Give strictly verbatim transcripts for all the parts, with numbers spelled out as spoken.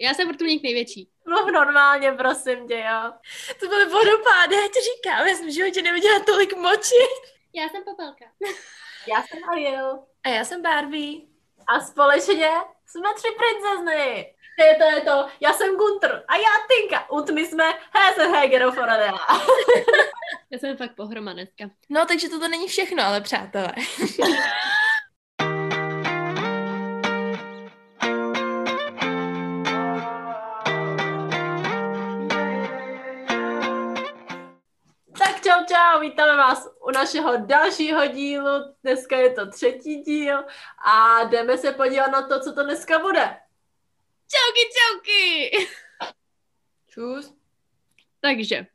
Já jsem vrtulník největší. Mluv normálně, prosím tě, jo. To byly vodopády, já ti říkám, já jsem v životě neviděla tolik moči. Já jsem Popelka. Já jsem Ariel. A já jsem Barbie. A společně jsme tři princezny. To je to, je to. Já jsem Gunther a já Tinka. Ut my jsme Hese Hegeroforadela. Já jsem fakt pohromanetka. No, takže toto není všechno, ale přátelé. Čau, čau, vítáme vás u našeho dalšího dílu, dneska je to třetí díl a jdeme se podívat na to, co to dneska bude. Čauky, čauky! Čus. Takže,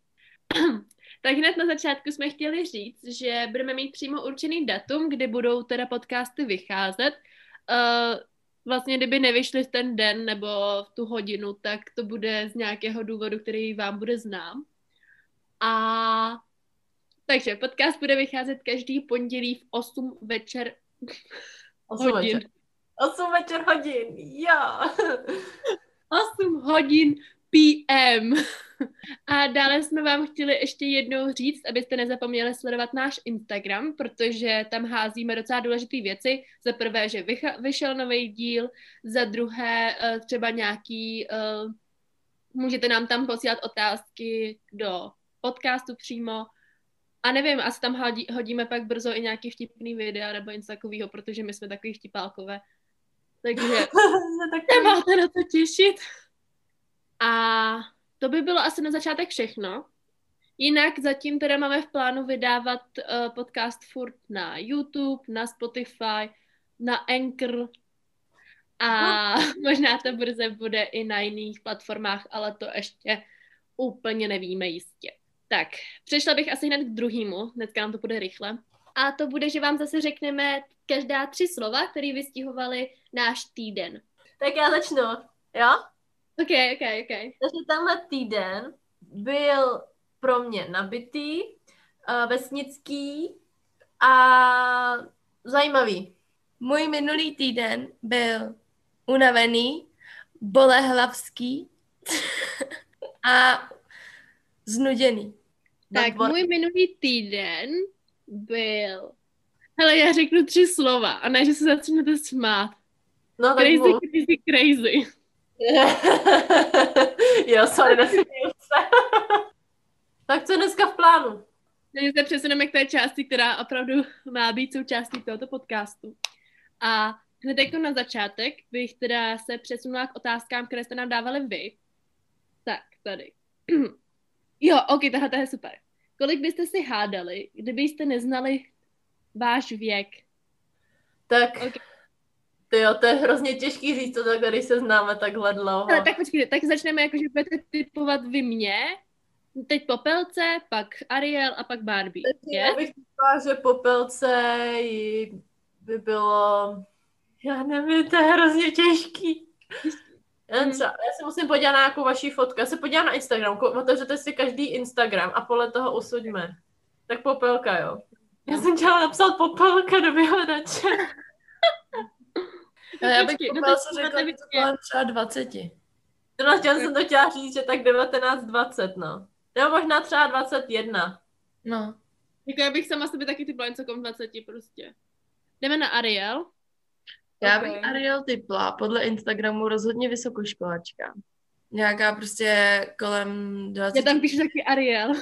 tak hned na začátku jsme chtěli říct, že budeme mít přímo určený datum, kdy budou teda podcasty vycházet. Uh, vlastně, kdyby nevyšly v ten den nebo v tu hodinu, tak to bude z nějakého důvodu, který vám bude znám. A... Takže podcast bude vycházet každý pondělí v osm večer osm hodin. Večer. osm večer hodin, jo. osm hodin pé em. A dále jsme vám chtěli ještě jednou říct, abyste nezapomněli sledovat náš Instagram, protože tam házíme docela důležité věci. Za prvé, že vycha- vyšel nový díl, za druhé třeba nějaký... Uh, můžete nám tam posílat otázky do podcastu přímo. A nevím, asi tam hodí, hodíme pak brzo i nějaký vtipný videa nebo něco takového, protože my jsme takový vtipálkové. Takže nemáte na to těšit. A to by bylo asi na začátek všechno. Jinak zatím teda máme v plánu vydávat uh, podcast furt na YouTube, na Spotify, na Anchor a no. Možná to brzo bude i na jiných platformách, ale to ještě úplně nevíme jistě. Tak, přešla bych asi hned k druhému, dneska nám to bude rychle. A to bude, že vám zase řekneme každá tři slova, které vystihovaly náš týden. Tak já začnu, jo? Ok, ok, ok. Takže tenhle týden byl pro mě nabitý, vesnický a zajímavý. Můj minulý týden byl unavený, bolehlavský a znuděný. Tak můj minulý týden byl... Hele, já řeknu tři slova, a ne, že se začnete smát. No, tak crazy, můžu. Crazy, crazy. Jo, sorry, nesmím se. Tak co dneska v plánu? Takže se přesuneme k té části, která opravdu má být součástí tohoto podcastu. A hned jako na začátek bych teda se přesunula k otázkám, které jste nám dávali vy. Tak, tady. Jo, ok, tahle je super. Kolik byste si hádali, kdybyste neznali váš věk? Tak, okay. Tyjo, to je hrozně těžký říct to, tak, když se známe takhle dlouho. Ale tak počkejte, tak začneme jako, že budete typovat vy mě, teď Popelce, pak Ariel a pak Barbie. Teď je? Já bych typala, že Popelce by bylo, já nevím, to je hrozně těžký. Hmm. Já se musím podívat na nějakou vaší fotku. Já se podívám na Instagram. Otevřete si každý Instagram a podle toho usuďme. Tak Popelka, jo. Já jsem chtěla napsat Popelka do vyhledače. Já bych Popelce řekla, že to byla třeba dvacet. No, chtěla jsem to chtěla říct, že tak devatenáct dvacet, no. Nebo možná třeba dvacet jedna. No. Jako já bych sama sebe taky typla něco kom dvacet prostě. Jdeme na Ariel. Já bych okay. Ariel typla podle Instagramu rozhodně vysokoškoláčka. Nějaká prostě kolem dvacet... Já tam píšu taky Ariel.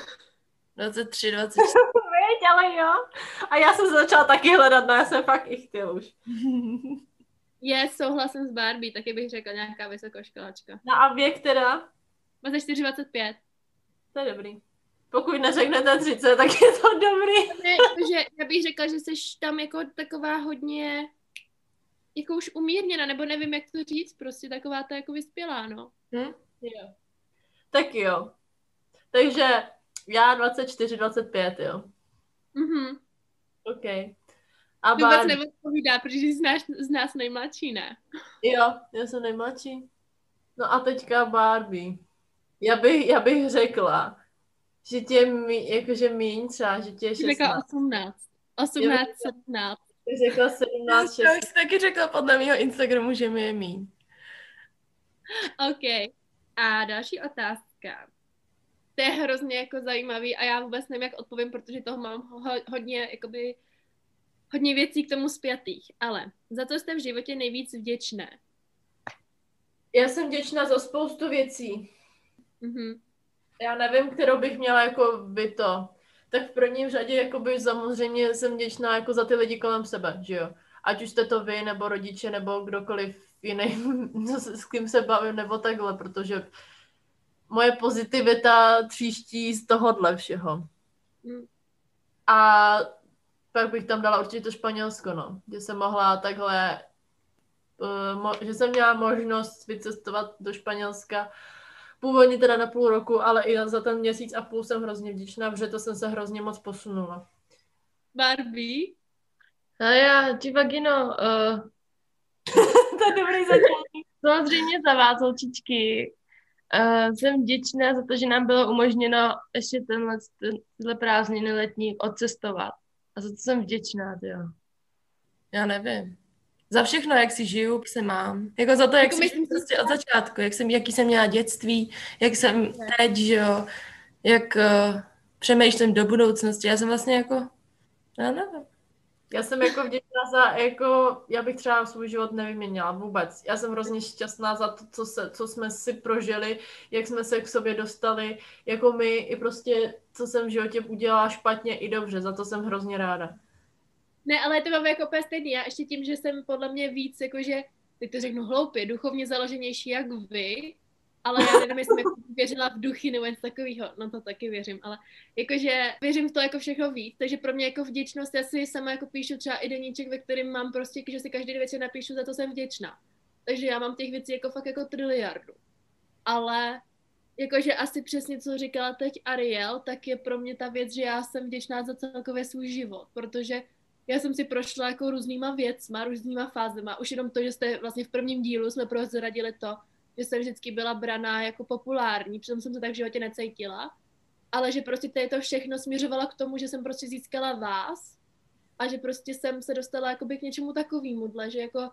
dvacet tři, dvacet čtyři. Víď, ale jo. A já jsem začala taky hledat, no já jsem fakt i chtěl už. Je, souhlasím s Barbie, taky bych řekla nějaká vysokoškoláčka. No a věk teda? dvacet čtyři, dvacet pět. To je dobrý. Pokud neřeknete třicet, tak je to dobrý. Ne, že já bych řekla, že seš tam jako taková hodně... Jako už umírněna, nebo nevím, jak to říct, prostě taková ta jako vyspělá, no. Hm? Jo. Tak jo. Takže já dvacet čtyři, dvacet pět, jo. Mhm. OK. A to vůbec neodpovídá, protože jsi z nás nejmladší, ne? Jo, já jsem nejmladší. No a teďka Barbie. Já bych, já bych řekla, že tě je mí, jakože míň třeba, že tě je šestnáct. Řekla osmnáct. osmnáct, sedmnáct. Řekla sedmnáct šest. To už jsi taky řekla podle mého Instagramu, že mi je míň. OK. A další otázka. To je hrozně jako zajímavý a já vůbec nevím, jak odpovím, protože toho mám ho- hodně, jakoby, hodně věcí k tomu spjatých. Ale za to jste v životě nejvíc vděčné? Já jsem vděčná za spoustu věcí. Mm-hmm. Já nevím, kterou bych měla jako by to. Tak v prvním řadě jakoby samozřejmě jsem vděčná jako za ty lidi kolem sebe, že jo? Ať už jste to vy, nebo rodiče, nebo kdokoliv jiný, s kým se bavím, nebo takhle, protože moje pozitivita tříští z tohohle všeho. A pak bych tam dala určitě to Španělsko, no. Že jsem mohla takhle, uh, mo- že jsem měla možnost vycestovat do Španělska původně teda na půl roku, ale i za ten měsíc a půl jsem hrozně vděčná, protože to jsem se hrozně moc posunula. Barbie? A já, či vagino. Uh... To je dobrý začátek. Samozřejmě za vás, holčičky. Uh, jsem vděčná za to, že nám bylo umožněno ještě tenhle, tenhle prázdniny letní odcestovat. A za to jsem vděčná, jo. Já nevím. Za všechno, jak si žiju, se mám. Jako za to, jak jako si žiju prostě od začátku, jak jsem, jaký jsem měla dětství, jak jsem teď, jo, jak uh, přemýšlím do budoucnosti. Já jsem vlastně jako, já nevím. Já jsem jako vděčná za, jako, já bych třeba svůj život nevyměnila vůbec. Já jsem hrozně šťastná za to, co, se, co jsme si prožili, jak jsme se k sobě dostali, jako my i prostě, co jsem v životě udělala špatně i dobře, za to jsem hrozně ráda. Ne, ale to mám jako úplně stejný. Já ještě tím, že jsem podle mě víc, jakože, teď to řeknu hloupě, duchovně založenější jak vy, ale já nevím, jestli jsem věřila v duchy nebo něco takového, no to taky věřím, ale jakože věřím v to jako všechno víc, takže pro mě jako vděčnost, já si sama jako píšu třeba i deníček, ve kterém mám prostě, že si každý večer napíšu, za to jsem vděčná. Takže já mám těch věcí jako fakt jako triliardu. Ale jakože asi přesně, co říkala teď Ariel, tak je pro mě ta věc, že já jsem vděčná za celkově svůj život, protože já jsem si prošla jako různýma věcma, různýma fázema. Už jenom to, že jste vlastně v prvním dílu jsme prozradili to, že jsem vždycky byla braná jako populární, přitom jsem se tak v životě necítila, ale že prostě tady to všechno směřovalo k tomu, že jsem prostě získala vás a že prostě jsem se dostala jakoby k něčemu takovýmudle, že jako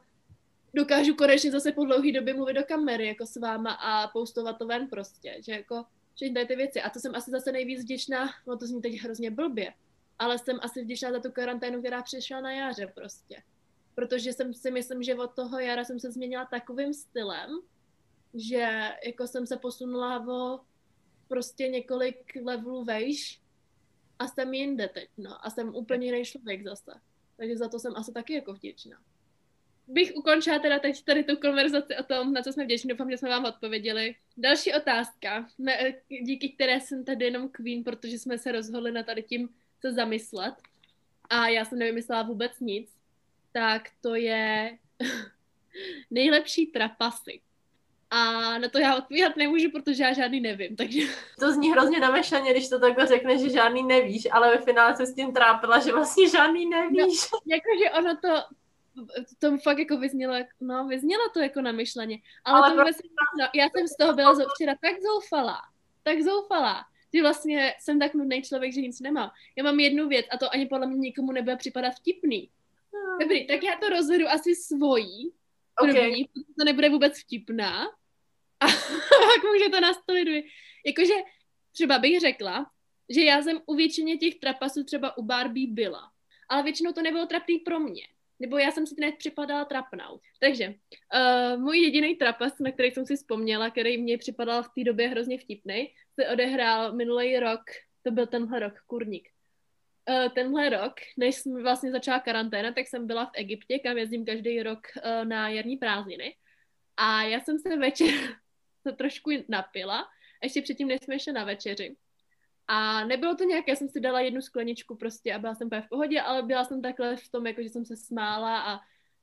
dokážu konečně zase po dlouhý době mluvit do kamery jako s váma a postovat to ven prostě, že jako všechny tady ty věci. A to jsem asi zase nejvíc vděčná, no to zní teď hrozně blbě, ale jsem asi vděčná za tu karanténu, která přišla na jaře prostě. Protože jsem si myslím, že od toho jara jsem se změnila takovým stylem, že jako jsem se posunula o prostě několik levelů vejš a jsem jinde teď, no. A jsem úplně jiný člověk zase. Takže za to jsem asi taky jako vděčná. Bych ukončila teda teď tady tu konverzaci o tom, na co jsme vděční. Doufám, že jsme vám odpověděli. Další otázka, díky které jsem tady jenom queen, protože jsme se rozhodli na tady tím se zamyslet. A já jsem nevymyslela vůbec nic. Tak to je nejlepší trapasy. A na to já odpovídat nemůžu, protože já žádný nevím, takže... To zní hrozně namešaně, když to takhle řekneš, že žádný nevíš, ale ve finále se s tím trápila, že vlastně žádný nevíš. No, jakože ono to, to fakt jako vyznělo, no vyznělo to jako namyšleně, ale, ale to vůbec prostě... no, já jsem z toho byla včera tak zoufalá, tak zoufalá, že vlastně jsem tak nudnej člověk, že nic nemám. Já mám jednu věc a to ani podle mě nikomu nebude připadat vtipný. Hmm. Dobrý, tak já to rozhodu asi svojí. První, okay. To nebude vůbec vtipná. A pak můžete nás to lidovat. Jakože třeba bych řekla, že já jsem u většině těch trapasů třeba u Barbie byla. Ale většinou to nebylo trapný pro mě. Nebo já jsem si dnes připadala trapnou. Takže uh, můj jediný trapas, na který jsem si vzpomněla, který mě připadal v té době hrozně vtipnej, se odehrál minulý rok, to byl tenhle rok, kurník. Tenhle rok, než jsem vlastně začala karanténa, tak jsem byla v Egyptě, kam jezdím každý rok na jarní prázdniny. A já jsem se večer se trošku napila, ještě předtím, než jsme šli na večeři. A nebylo to nějak, já jsem si dala jednu skleničku prostě a byla jsem v pohodě, ale byla jsem takhle v tom, jako, že jsem se smála a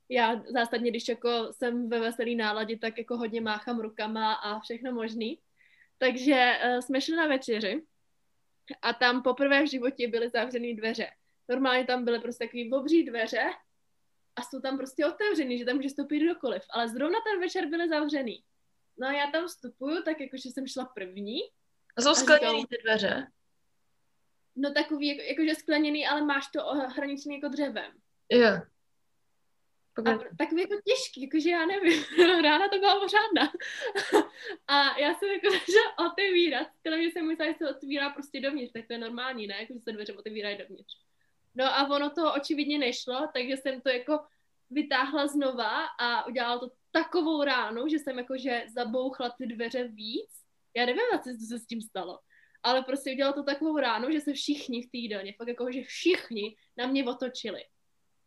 já zásadně, když jako jsem ve veselý náladě, tak jako hodně máchám rukama a všechno možný. Takže jsme šli na večeři. A tam poprvé v životě byly zavřený dveře. Normálně tam byly prostě takový obří dveře a jsou tam prostě otevřený, že tam může vstoupit kdokoliv. Ale zrovna ten večer byly zavřený. No a já tam vstupuju, tak jakože jsem šla první. A jsou skleněný ty dveře? No takový, jakože skleněný, ale máš to ohraničený jako dřevem. Jo. Yeah. Tak mi jako těžký, jakože já nevím, rána to byla pořádná. A já jsem jako začala otevírat, teda mě jsem myslela, že se otvírá prostě dovnitř, tak to je normální, ne? Když se dveře otevírají dovnitř. No a ono to očividně nešlo, takže jsem to jako vytáhla znova a udělala to takovou ránu, že jsem jakože zabouchla ty dveře víc. Já nevím, co se s tím stalo, ale prostě udělala to takovou ránu, že se všichni v té jídelně, fakt jakože všichni na mě otočili.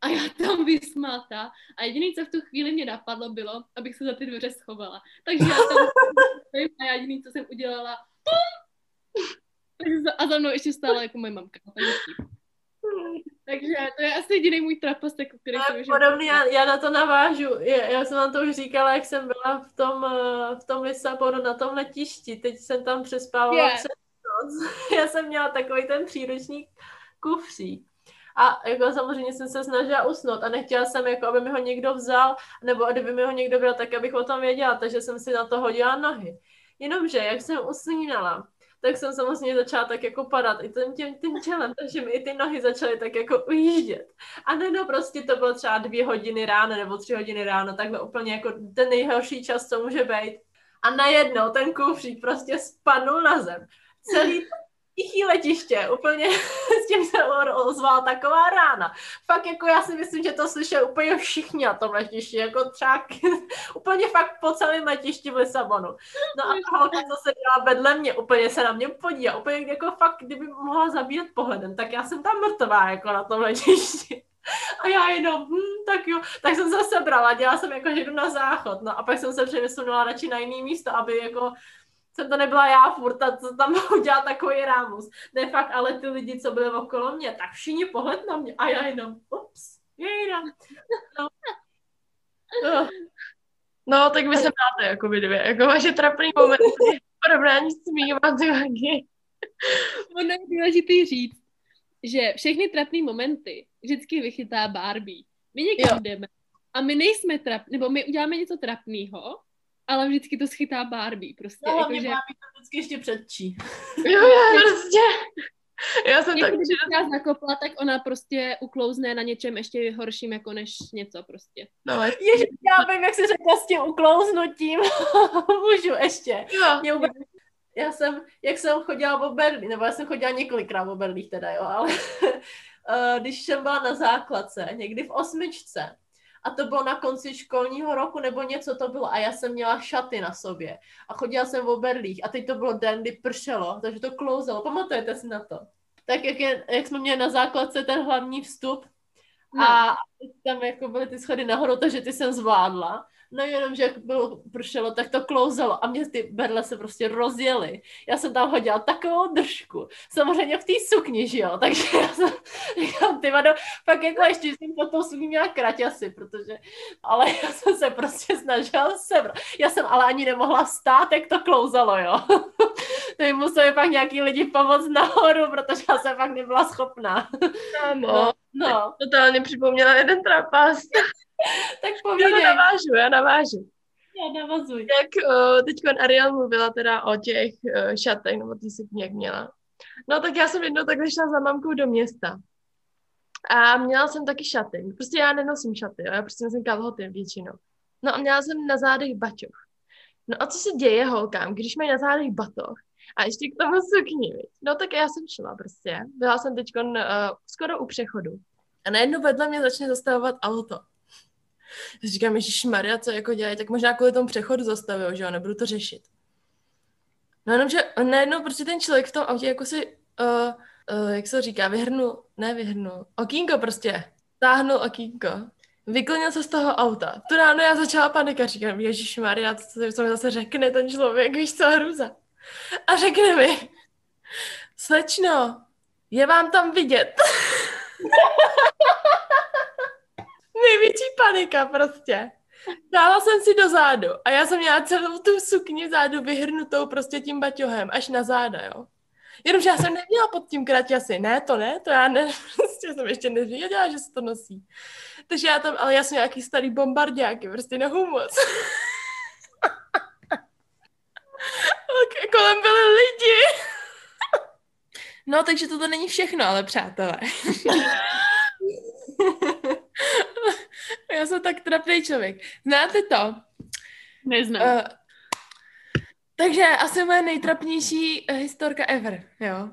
A já tam vysmáta a jediný, co v tu chvíli mě napadlo, bylo, abych se za ty dveře schovala. Takže já tam a já jediný, co jsem udělala, pum! A za mnou ještě stála jako moje mamka. Takže to je asi jediný můj trapastek, který jsem už... Podobně, já, já na to navážu. Já, já jsem vám to už říkala, jak jsem byla v tom, v tom Lisabonu na tom letišti. Teď jsem tam přespávala yeah. přes noc. Já jsem měla takový ten příručník kufřík. A jako samozřejmě jsem se snažila usnout a nechtěla jsem, jako, aby mi ho někdo vzal, nebo kdyby mi ho někdo bral, tak abych o tom věděla, takže jsem si na to hodila nohy. Jenomže, jak jsem usínala, tak jsem samozřejmě začala tak jako padat i tím, tím, tím tělem, takže mi i ty nohy začaly tak jako ujíždět. A ne, no prostě to bylo třeba dvě hodiny ráno nebo tři hodiny ráno, takhle úplně jako ten nejhorší čas, co může být. A najednou ten kufřík prostě spadnul na zem. Celý tichý letiště, úplně s tím se ozvala taková rána. Fakt jako já si myslím, že to slyšeli úplně všichni na tom letišti, jako třeba úplně fakt po celém letišti v Lisabonu. No a ta holka, co se dělala vedle mě, úplně se na mě podívala, úplně jako fakt, kdyby mohla zabíjet pohledem, tak já jsem tam mrtvá jako na tom letišti. A já jenom, hm, tak jo, tak jsem se sebrala, dělala jsem jako, že jdu na záchod, no a pak jsem se přesunula radši na jiné místo, aby jako jsem to nebyla já furt, a co tam udělá takový rámus. Ne fakt, ale ty lidi, co byli okolo mě, tak všichni pohled na mě. A já jenom, ups, jejda. No. No. no, tak vy se máte, jako vy dvě. Jako vaše trapný moment, porovnání s mýma dvěma. Ono je důležitý říct, že všechny trapný momenty vždycky vychytá Barbie. My někam jo. jdeme a my nejsme trapný, nebo my uděláme něco trapného, ale vždycky to schytá Barbie, prostě. No, jako, mě že... Barbie to vždycky ještě předčí. Jo, já prostě. Já jsem tak... Když nás nakopla, tak ona prostě uklouzne na něčem ještě horším, jako než něco, prostě. No, ještě... Ježiš, já vím, jak se řekla s tím uklouznutím. Můžu ještě. Jo. Vůbec... Já jsem, jak jsem chodila po Berlí, nebo já jsem chodila několikrát po Berlích teda, jo, ale když jsem byla na základce, někdy v osmičce, a to bylo na konci školního roku nebo něco to bylo a já jsem měla šaty na sobě a chodila jsem v oberlích a teď to bylo den, kdy pršelo, takže to klouzalo, pamatujete si na to? Tak jak, je, jak jsme měli na základce ten hlavní vstup a no. tam jako byly ty schody nahoru, takže ty jsem zvládla, no jenom, že jak bylo pršelo, tak to klouzalo a mě ty berle se prostě rozjely. Já jsem tam hodila takovou držku, samozřejmě v té sukni, že jo, takže já jsem říkám, ty vado, pak jako ještě jsem pod tou sukni měla kraťasy, protože, ale já jsem se prostě snažila sebrat. Já jsem ale ani nemohla vstát, jak to klouzalo, jo. To mi museli pak nějaký lidi pomoct nahoru, protože já jsem pak nebyla schopná. Samo, no, no. Totálně připomněla jeden trapas. Tak povídej. Já navážu, já navážu. Já navazuji. Jak uh, teďkon Ariel mluvila teda o těch uh, šatech, nebo ty si nějak měla. No tak já jsem jednou takhle šla za mamkou do města. A měla jsem taky šaty. Prostě já nenosím šaty, já prostě nosím kalhoty většinou. No a měla jsem na zádech baťoch. No a co se děje holkám, když mají na zádech batoh a ještě k tomu sukni, viď? No tak já jsem šla prostě. Byla jsem teďkon uh, skoro u přechodu. A najednou vedle mě začne zastavovat auto. Říkám, ježišmarja, co jako dělají, tak možná kvůli tomu přechodu zastavil, že jo, nebudu to řešit. No jenomže najednou prostě ten člověk v tom autě jako si, uh, uh, jak se říká, vyhrnul, ne vyhrnul, okýnko prostě, táhnul okýnko, vyklonil se z toho auta. Tu ráno já začala panika, říkám, ježišmarja, co, co mi zase řekne ten člověk, víš co, hruza. A řekne mi, slečno, je vám tam vidět. Největší panika prostě. Dála jsem si do zádu a já jsem měla celou tu sukni zádu vyhrnutou prostě tím baťohem až na záda, jo. Jenomže já jsem neměla pod tím kraťasy. Ne, to ne, to já ne, prostě jsem ještě nevěděla, že se to nosí. Takže já tam, ale já jsem nějaký starý bombardějáky, prostě na humus. Kolem byli lidi. No, takže toto není všechno, ale přátelé. Já jsem tak trapný člověk. Znáte to? Neznám. Uh, takže asi moje nejtrapnější historka ever, jo.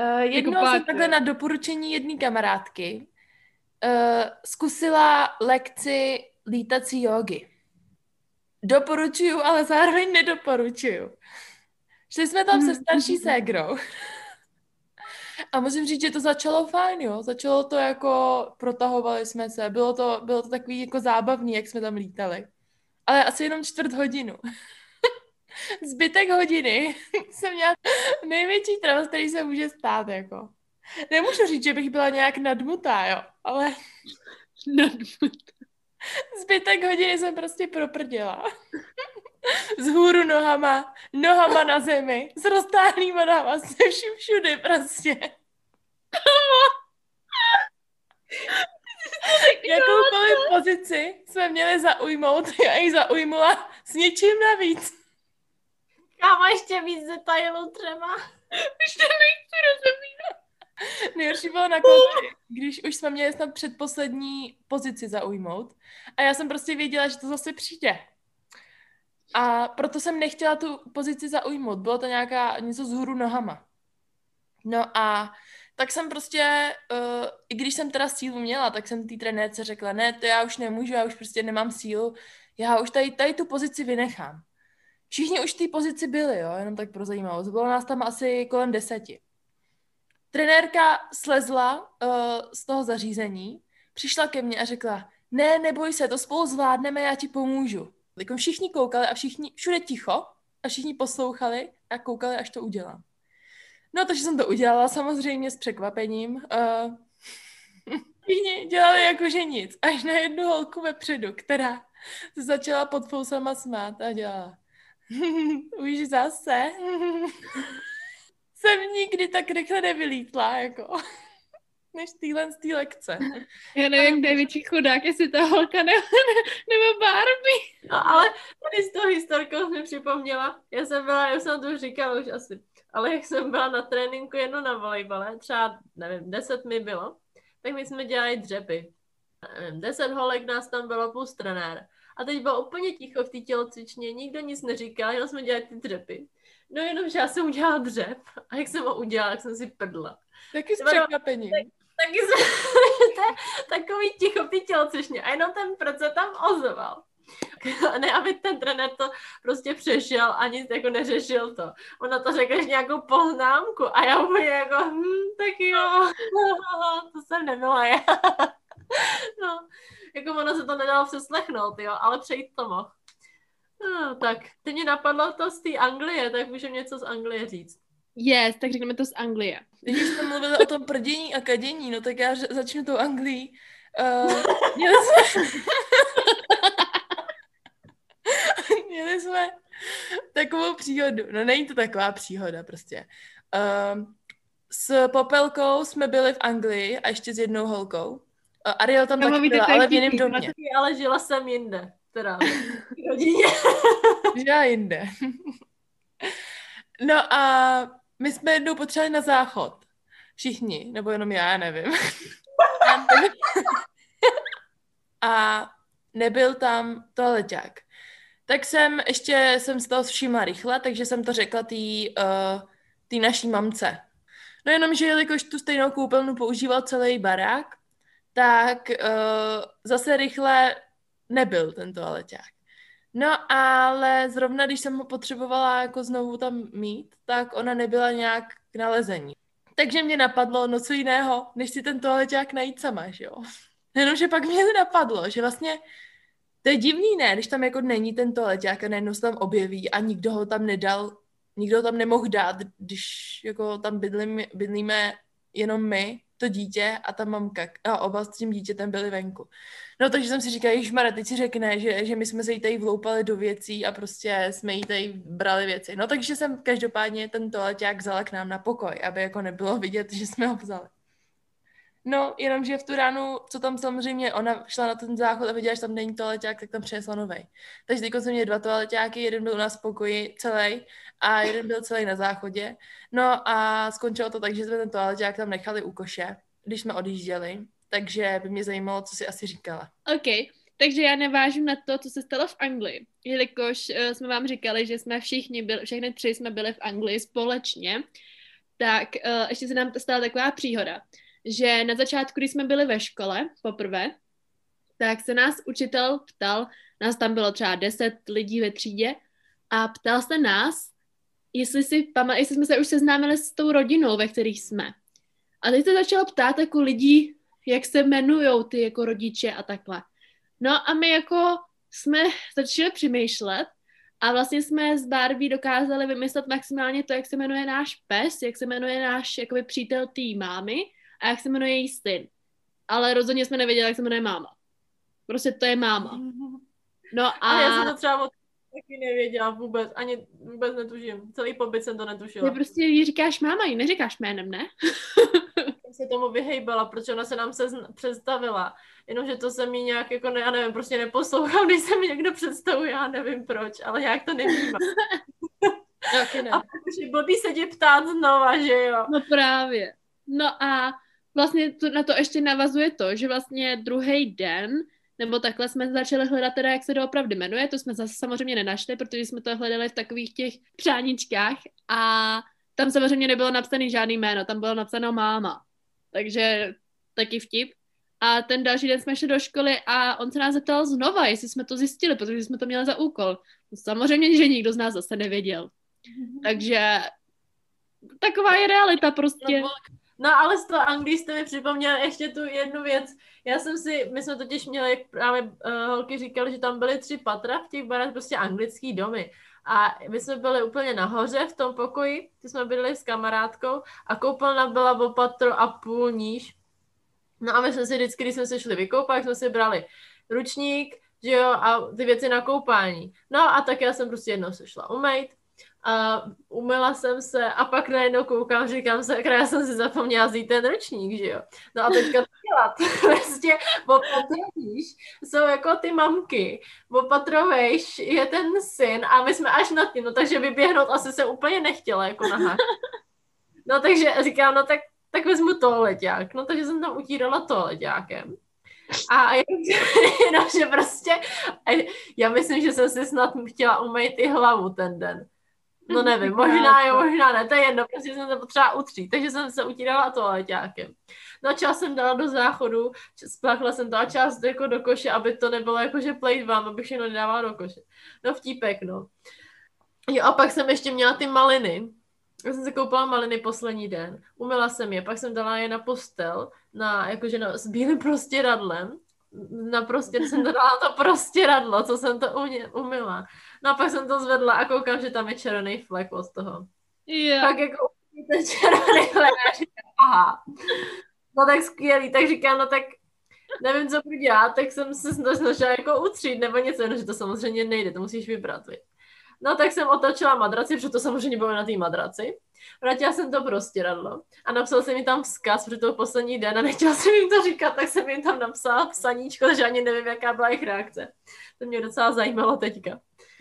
Uh, jednou jsem takhle na doporučení jedné kamarádky uh, zkusila lekci lítací jógy. Doporučuju, ale zároveň nedoporučuju. Šli jsme tam se starší ségrou. A musím říct, že to začalo fajn, jo. Začalo to jako, protahovali jsme se. Bylo to, bylo to takový jako zábavný, jak jsme tam lítali. Ale asi jenom čtvrt hodinu. Zbytek hodiny jsem měla největší trauma, který se může stát, jako. Nemůžu říct, že bych byla nějak nadmutá, jo, ale... Nadmutá. Zbytek hodiny jsem prostě proprděla. Z hůru nohama, nohama na zemi, s roztáhlýma nohama, se vším všude prostě. Jakoukoliv pozici jsme měli zaujmout, já ji zaujmula s něčím navíc. Kámo, ještě víc detailů třeba. Ještě nechci rozumírat. Nejhorší bylo na konci, když už jsme měli snad předposlední pozici zaujmout a já jsem prostě věděla, že to zase přijde. A proto jsem nechtěla tu pozici zaujmout. Bylo to nějaká něco z hůru nohama. No a tak jsem prostě, uh, i když jsem teda sílu měla, tak jsem té trenérce řekla, ne, to já už nemůžu, já už prostě nemám sílu, já už tady, tady tu pozici vynechám. Všichni už v té pozici byli, jo, jenom tak pro zajímavost. Bylo nás tam asi kolem deseti. Trenérka slezla uh, z toho zařízení, přišla ke mně a řekla, ne, neboj se, to spolu zvládneme, já ti pomůžu. Jako všichni koukali a všichni, všude ticho, a všichni poslouchali a koukali, až to udělám. No, takže jsem to udělala samozřejmě s překvapením. Uh, všichni dělali jakože nic, až na jednu holku vepředu, která se začala pod fousama smát a dělala. Už zase. Jsem nikdy tak rychle nevylítla, jako, než týhle z té lekce. Já nevím, kde je větší chudák, jestli ta holka nebo, nebo Barbie. No, ale tady s tou historkou mi připomněla, já jsem byla, já jsem to říkala už asi, ale jak jsem byla na tréninku jednou na volejbale, třeba, nevím, deset mi bylo, tak my jsme dělali dřepy. Nevím, deset holek, nás tam bylo plus trenér. A teď bylo úplně ticho v té tělocvičně, nikdo nic neříkal, jenom jsme dělali ty dřepy. No jenomže já jsem udělala dřep a jak jsem ho udělala, jak jsem si prdla. Taky s překvapením. Tak, taky jsem, takový ticho v té tělocvičně a jenom ten prce tam ozval. Ne, aby ten trenér to prostě přešel a nic jako neřešil to. Ona to řekla, že nějakou poznámku a já úplně jako, hm, tak jo, to jsem nebyla já. No, jako ono se to nedalo přeslechnout, jo, ale přejít to mohl. No, tak, teď mě napadlo to z té Anglie, tak můžeme něco z Anglie říct. Yes, tak řekneme to z Anglie. Když jsme mluvili o tom prdění a kadění, no tak já začnu tou Anglií. Uh, měli jsme... měli jsme takovou příhodu, no není to taková příhoda prostě. Uh, s Popelkou jsme byli v Anglii a ještě s jednou holkou. Ariel tam taky byla, ale v jiném domě. Ale žila jsem jinde, teda v rodině. Žila jinde. No a my jsme jednou potřebovali na záchod. Všichni, nebo jenom já, nevím. Já nevím. A nebyl tam toaleťák. Tak jsem, ještě jsem z toho všimla rychle, takže jsem to řekla tý, uh, tý naší mamce. No jenom, že jelikož tu stejnou koupelnu používal celý barák, tak uh, zase rychle nebyl ten toaleťák. No ale zrovna, když jsem ho potřebovala jako znovu tam mít, tak ona nebyla nějak k nalezení. Takže mě napadlo, no co jiného, než si ten toaleťák najít sama, že jo. Jenomže pak mě napadlo, že vlastně to je divný, ne, když tam jako není ten toaleťák a najednou se tam objeví a nikdo ho tam nedal, nikdo ho tam nemohl dát, když jako tam bydlíme, bydlíme jenom my, to dítě a ta mamka a oba s tím dítětem byli venku. No takže jsem si říkala, ježmara, teď si řekne, že, že my jsme se jí tady vloupali do věcí a prostě jsme jí tady brali věci. No takže jsem každopádně ten toaleťák vzala k nám na pokoj, aby jako nebylo vidět, že jsme ho vzali. No jenomže v tu ránu, co tam samozřejmě, ona šla na ten záchod a viděla, že tam není toaleťák, tak tam přinesla novej. Takže teď jsem měla dva toaleťáky, jeden byl u nás v pokoji celý a jeden byl celý na záchodě. No a skončilo to tak, že jsme ten toaleťák tam nechali u koše, když jsme odjížděli. takže by mě zajímalo, co jsi asi říkala. OK, takže já navážu na to, co se stalo v Anglii, jelikož uh, jsme vám říkali, že jsme všichni byli, všechny tři jsme byli v Anglii společně, tak uh, ještě se nám stala taková příhoda, že na začátku, když jsme byli ve škole poprvé, tak se nás učitel ptal, nás tam bylo třeba deset lidí ve třídě, a ptal se nás, jestli, si, jestli jsme se už seznámili s tou rodinou, ve kterých jsme. A teď se začalo ptát jako lidí, jak se jmenujou ty jako rodiče a takhle. No a my jako jsme začali přemýšlet a vlastně jsme s Barbie dokázali vymyslet maximálně to, jak se jmenuje náš pes, jak se jmenuje náš jakoby přítel tý mámy a jak se jmenuje její syn. Ale rozhodně jsme nevěděli, jak se jmenuje máma. Prostě to je máma. No a... a já jsem to třeba od... taky nevěděla vůbec, ani vůbec netuším. Celý pobyt jsem to netušila. Ty prostě jí říkáš máma, jí neříkáš jménem, ne? Já se tomu vyhejbala, protože ona se nám sezna- představila. Jenomže to se mi nějak, jako ne, já nevím, prostě neposlouchám, když se mi někdo představuje, já nevím proč, ale nějak to nevnímám. Okay, ne. A protože blbý se tě ptát znova, že jo? No právě. No a vlastně to, na to ještě navazuje to, že vlastně druhý den nebo takhle jsme začali hledat teda, jak se doopravdy jmenuje, to jsme zase samozřejmě nenašli, protože jsme to hledali v takových těch přáničkách a tam samozřejmě nebylo napsaný žádný jméno, tam bylo napsáno máma, takže taky vtip. A ten další den jsme šli do školy a on se nás zeptal znova, jestli jsme to zjistili, protože jsme to měli za úkol. Samozřejmě, že nikdo z nás zase nevěděl. Takže taková je realita prostě. No ale z toho Anglii jste mi připomněla ještě tu jednu věc. Já jsem si, my jsme totiž měli, jak právě uh, holky říkali, že tam byly tři patra v těch barách, prostě anglický domy. A my jsme byli úplně nahoře v tom pokoji, ty jsme byli s kamarádkou a koupelna byla o patro a půl níž. No a my jsme si vždycky, když jsme se šli vykoupat, jsme si brali ručník, že jo, a ty věci na koupání. No a tak já jsem prostě jednou se šla umýt. A umyla jsem se a pak najednou koukám, říkám se, já jsem si zapomněla vzít ten ručník, že jo. No a teďka to dělat, prostě opatrovíš, jsou jako ty mamky, opatrovejš je ten syn a my jsme až nad tím, no takže vyběhnout asi jsem úplně nechtěla, jako nahá. No takže říkám, no tak, tak vezmu toaleťák, no takže jsem tam utírala toaleťákem. A jenom, že prostě, já myslím, že jsem si snad chtěla umýt i hlavu ten den. No nevím, možná jo, možná ne, to je jedno, prostě jsem se potřeba utřít, takže jsem se utírala toaleťákem. No a část jsem dala do záchodu, spláchla jsem to a část jako do koše, aby to nebylo jako, že plejtvám, abych všechno nedávala do koše. No vtípek, no. Jo a pak jsem ještě měla ty maliny. Já jsem se koupila maliny poslední den, umyla jsem je, pak jsem dala je na postel, na, jakože na, s bílým prostěradlem. Na prostě jsem to dala to prostě radlo, co jsem to umyla. No a pak jsem to zvedla a koukám, že tam je červený flek od toho. Yeah. Tak jako ten červený flek a říkám, aha. No tak skvělý, tak říkám, no tak nevím, co budu dělat, tak jsem se snažila jako utřít nebo něco, no, že to samozřejmě nejde, to musíš vybrat. Víc. No tak jsem otočila madraci, protože to samozřejmě bylo na té madraci. Vrátila jsem to prostě radlo a napsala jsem jim tam vzkaz, protože to poslední den a nechtěla jsem jim to říkat, tak jsem jim tam napsala psaníčko, takže ani nevím, jaká byla jejich reakce. To mě docela zajímalo teďka.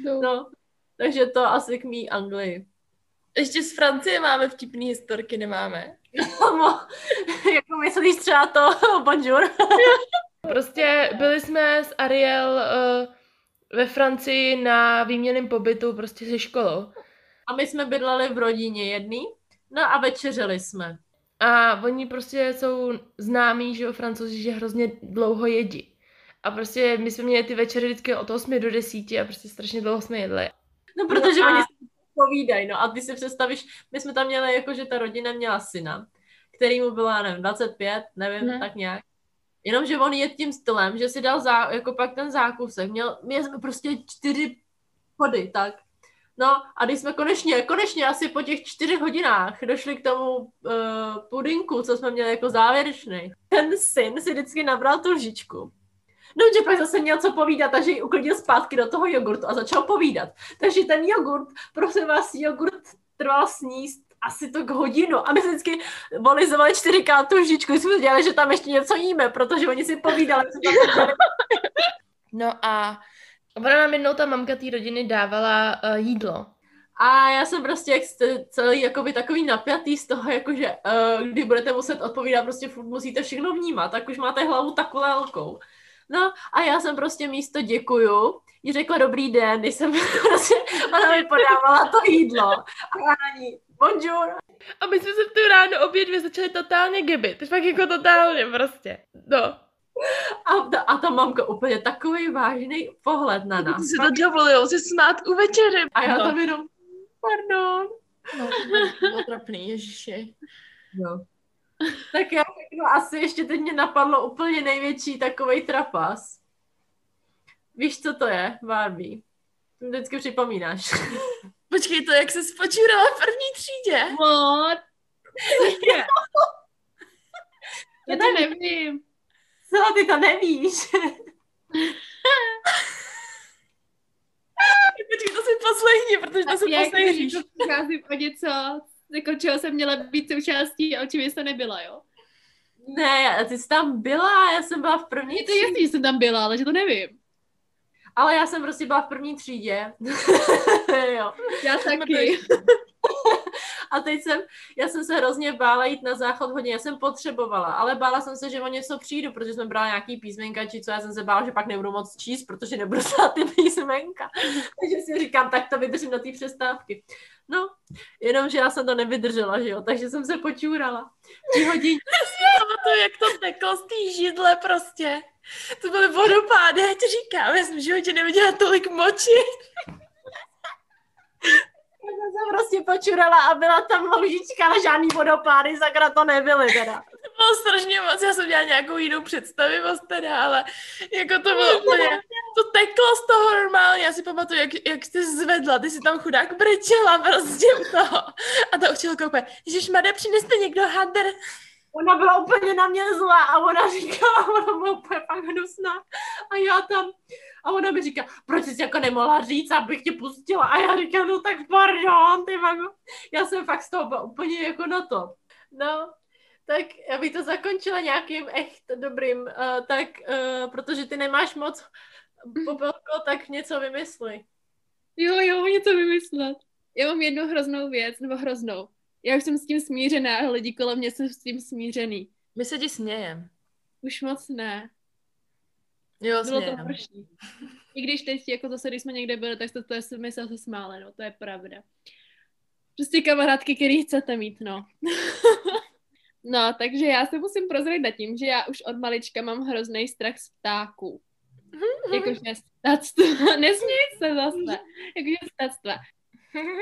No, no takže to asi k mý Anglii. Ještě z Francie máme vtipný historky, nemáme? No, jako myslíš třeba to bonjour? Prostě byli jsme s Ariel... Uh... ve Francii na výměnném pobytu prostě se školou. A my jsme bydleli v rodině jedný, no a večeřeli jsme. A oni prostě jsou známí, že o Francouzi, že hrozně dlouho jedí. A prostě my jsme měli ty večery vždycky od osmi do deseti a prostě strašně dlouho jsme jedli. No protože no a... oni se povídají, no a ty si představíš, my jsme tam měli jako, že ta rodina měla syna, který mu bylo, nevím, dvacet pět, nevím, ne. tak nějak. Jenomže on je tím stylem, že si dal zá, jako pak ten zákusek, měl, měli jsme prostě čtyři hody, tak. No a když jsme konečně, konečně asi po těch čtyřech hodinách došli k tomu uh, pudinku, co jsme měli jako závěrečný, ten syn si vždycky nabral tu lžičku. No, že pak zase měl co povídat, takže ji uklidil zpátky do toho jogurtu a začal povídat. Takže ten jogurt, prosím vás, jogurt trval sníst asi to k hodinu. A my se vždycky volizovali čtyřikrát tu lžičku. My jsme dělali, že tam ještě něco jíme, protože oni si povídali. No a ona nám jednou ta mamka té rodiny dávala uh, jídlo. A já jsem prostě jak jste celý jakoby takový napjatý z toho, jakože uh, kdy budete muset odpovídat, prostě furt musíte všechno vnímat, tak už máte hlavu takovou lelkou. No a já jsem prostě místo děkuju jí řekla dobrý den, když jsem prostě, ona mi podávala to jídlo. A ona ní, bonjour. A my jsme se v tu ráno obě dvě začaly totálně gebit, už pak jako totálně prostě, no. A ta, a ta mamka úplně takový vážný pohled na nás. Se to dovolujou se smát u večeře. A já no. tam jenom, pardon. No, to bylo trapný, ježiši. No. Tak já řeknu, asi ještě teď mě napadlo úplně největší takovej trapas. Víš, co to je, Barbie? Vždycky připomínáš. Počkej, to jak se spočírala v první třídě. What? Yeah. Já to nevím. Co, ty to nevíš? Počkej, to si poslechni, protože to si poslechníš. Já přicházím o něco, jako čeho jsem měla být součástí a očivě jste nebyla, jo? Ne, ty jsi tam byla, já jsem byla v první třídě. Je to jasný, že jsem tam byla, ale že to nevím. Ale já jsem prostě byla v první třídě. Jo. Já taky. A teď jsem, já jsem se hrozně bála jít na záchod hodně, já jsem potřebovala, ale bála jsem se, že o něco přijdu, protože jsem brala nějaký písmenka, či co, já jsem se bála, že pak nebudu moc číst, protože nebudu znát ty písmenka. Takže si říkám, tak to vydržím na té přestávky. No, jenomže já jsem to nevydržela, že jo, takže jsem se počůrala. Tři hodiny. To, jak to teklo z té židle prostě. To byly vodopády, já ti říkám, já jsem v životě neviděla tolik moči. Já jsem prostě počurala a byla tam loužička, ale žádný vodopády, sakra to nebyly teda. To bylo strašně moc, já jsem dělala nějakou jinou představivost teda, ale jako to bylo úplně, to teklo z toho normálně, já si pamatuju, jak, jak jsi zvedla, ty jsi tam chudák brečela prostě toho. A ta učitelka úplně, ježišmarja, přineste někdo hadr. Ona byla úplně na mě zlá a ona říkala, ona byla úplně pak hnusná a já tam, a ona mi říká, proč jsi jako nemohla říct, abych tě pustila a já říkám, no tak pardon, ty mago. Já jsem fakt z toho byla úplně jako na to. No, tak aby to zakončila nějakým echt dobrým, uh, tak uh, protože ty nemáš moc popelko, tak něco vymysli. Jo, jo, něco vymyslet. Já mám jednu hroznou věc, nebo hroznou. Já už jsem s tím smířená, ale lidi kolem mě jsou s tím smířený. My se ti smějem. Už moc ne. Jo, bylo smějem. To horší. I když teď, jako zase, když jsme někde byli, tak to, to je, my se smále, no, to je pravda. Prostě kamarádky, který chcete mít, no. No, takže já se musím prozradit nad tím, že já už od malička mám hrozný strach z ptáků. Jakože ptactva. Nesmějte se zase. Jakože ptactva.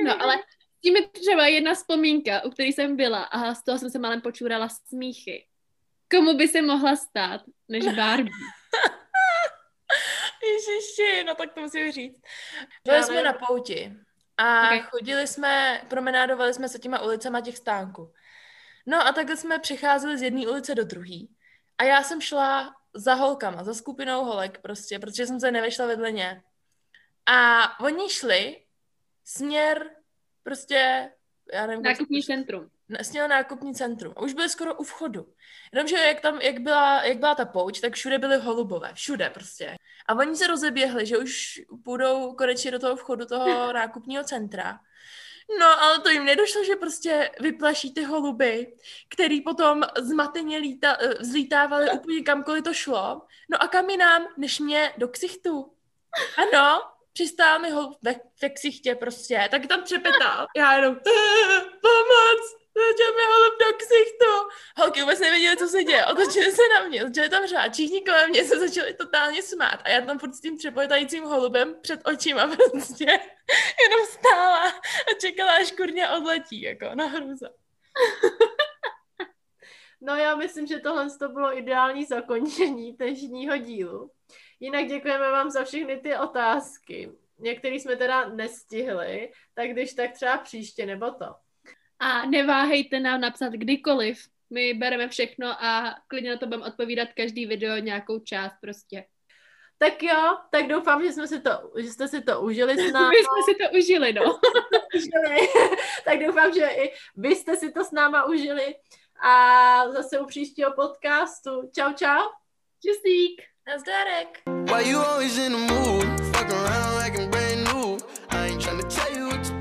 No, ale... tím je třeba jedna vzpomínka, u které jsem byla a z toho jsem se málem počůrala smíchy. Komu by se mohla stát, než Barbie? Ježiši, no tak to musím říct. Byli jsme na pouti a okay. chodili jsme, promenádovali jsme se těma ulicama těch stánků. No a takhle jsme přecházeli z jedné ulice do druhé. A já jsem šla za holkama, za skupinou holek prostě, protože jsem se nevešla vedle ně. A oni šli směr prostě, já nevím... Nákupní centrum. Sněl nákupní centrum. A už byly skoro u vchodu. Jenomže jak tam, jak byla, jak byla ta pouť, tak všude byly holubové. Všude prostě. A oni se rozeběhli, že už půjdou konečně do toho vchodu toho nákupního centra. No, ale to jim nedošlo, že prostě vyplaší ty holuby, který potom zmateně líta, vzlítávaly úplně kamkoliv to šlo. No a kam jinám, než mě do ksichtu. Ano, přistál mi ho ve, ve ksichtě prostě, tak tam třepetal. Já jenom, pomoc, začal mi holub do ksichtu. Holky vůbec nevěděly, co se děje, otočily se na mě, začaly tam řát, všichni kolem mě se začaly totálně smát a já tam pod s tím třepetajícím holubem před očima prostě jenom stála a čekala, až kurně odletí, jako na hrůza. No já myslím, že tohle to bylo ideální zakončení dnešního dílu. Jinak děkujeme vám za všechny ty otázky. Některé jsme teda nestihli, tak když tak třeba příště, nebo to. A neváhejte nám napsat kdykoliv. My bereme všechno a klidně na to budeme odpovídat každý video nějakou část prostě. Tak jo, tak doufám, že, jsme si to, že jste si to užili s námi. My jsme si to užili, no. Tak doufám, že i vy jste si to s náma užili. A zase u příštího podcastu. Čau, čau. Čusík. Nazdarek. Why you always in the mood? Fuck around like I'm brand new. I ain't tryna tell you what to do.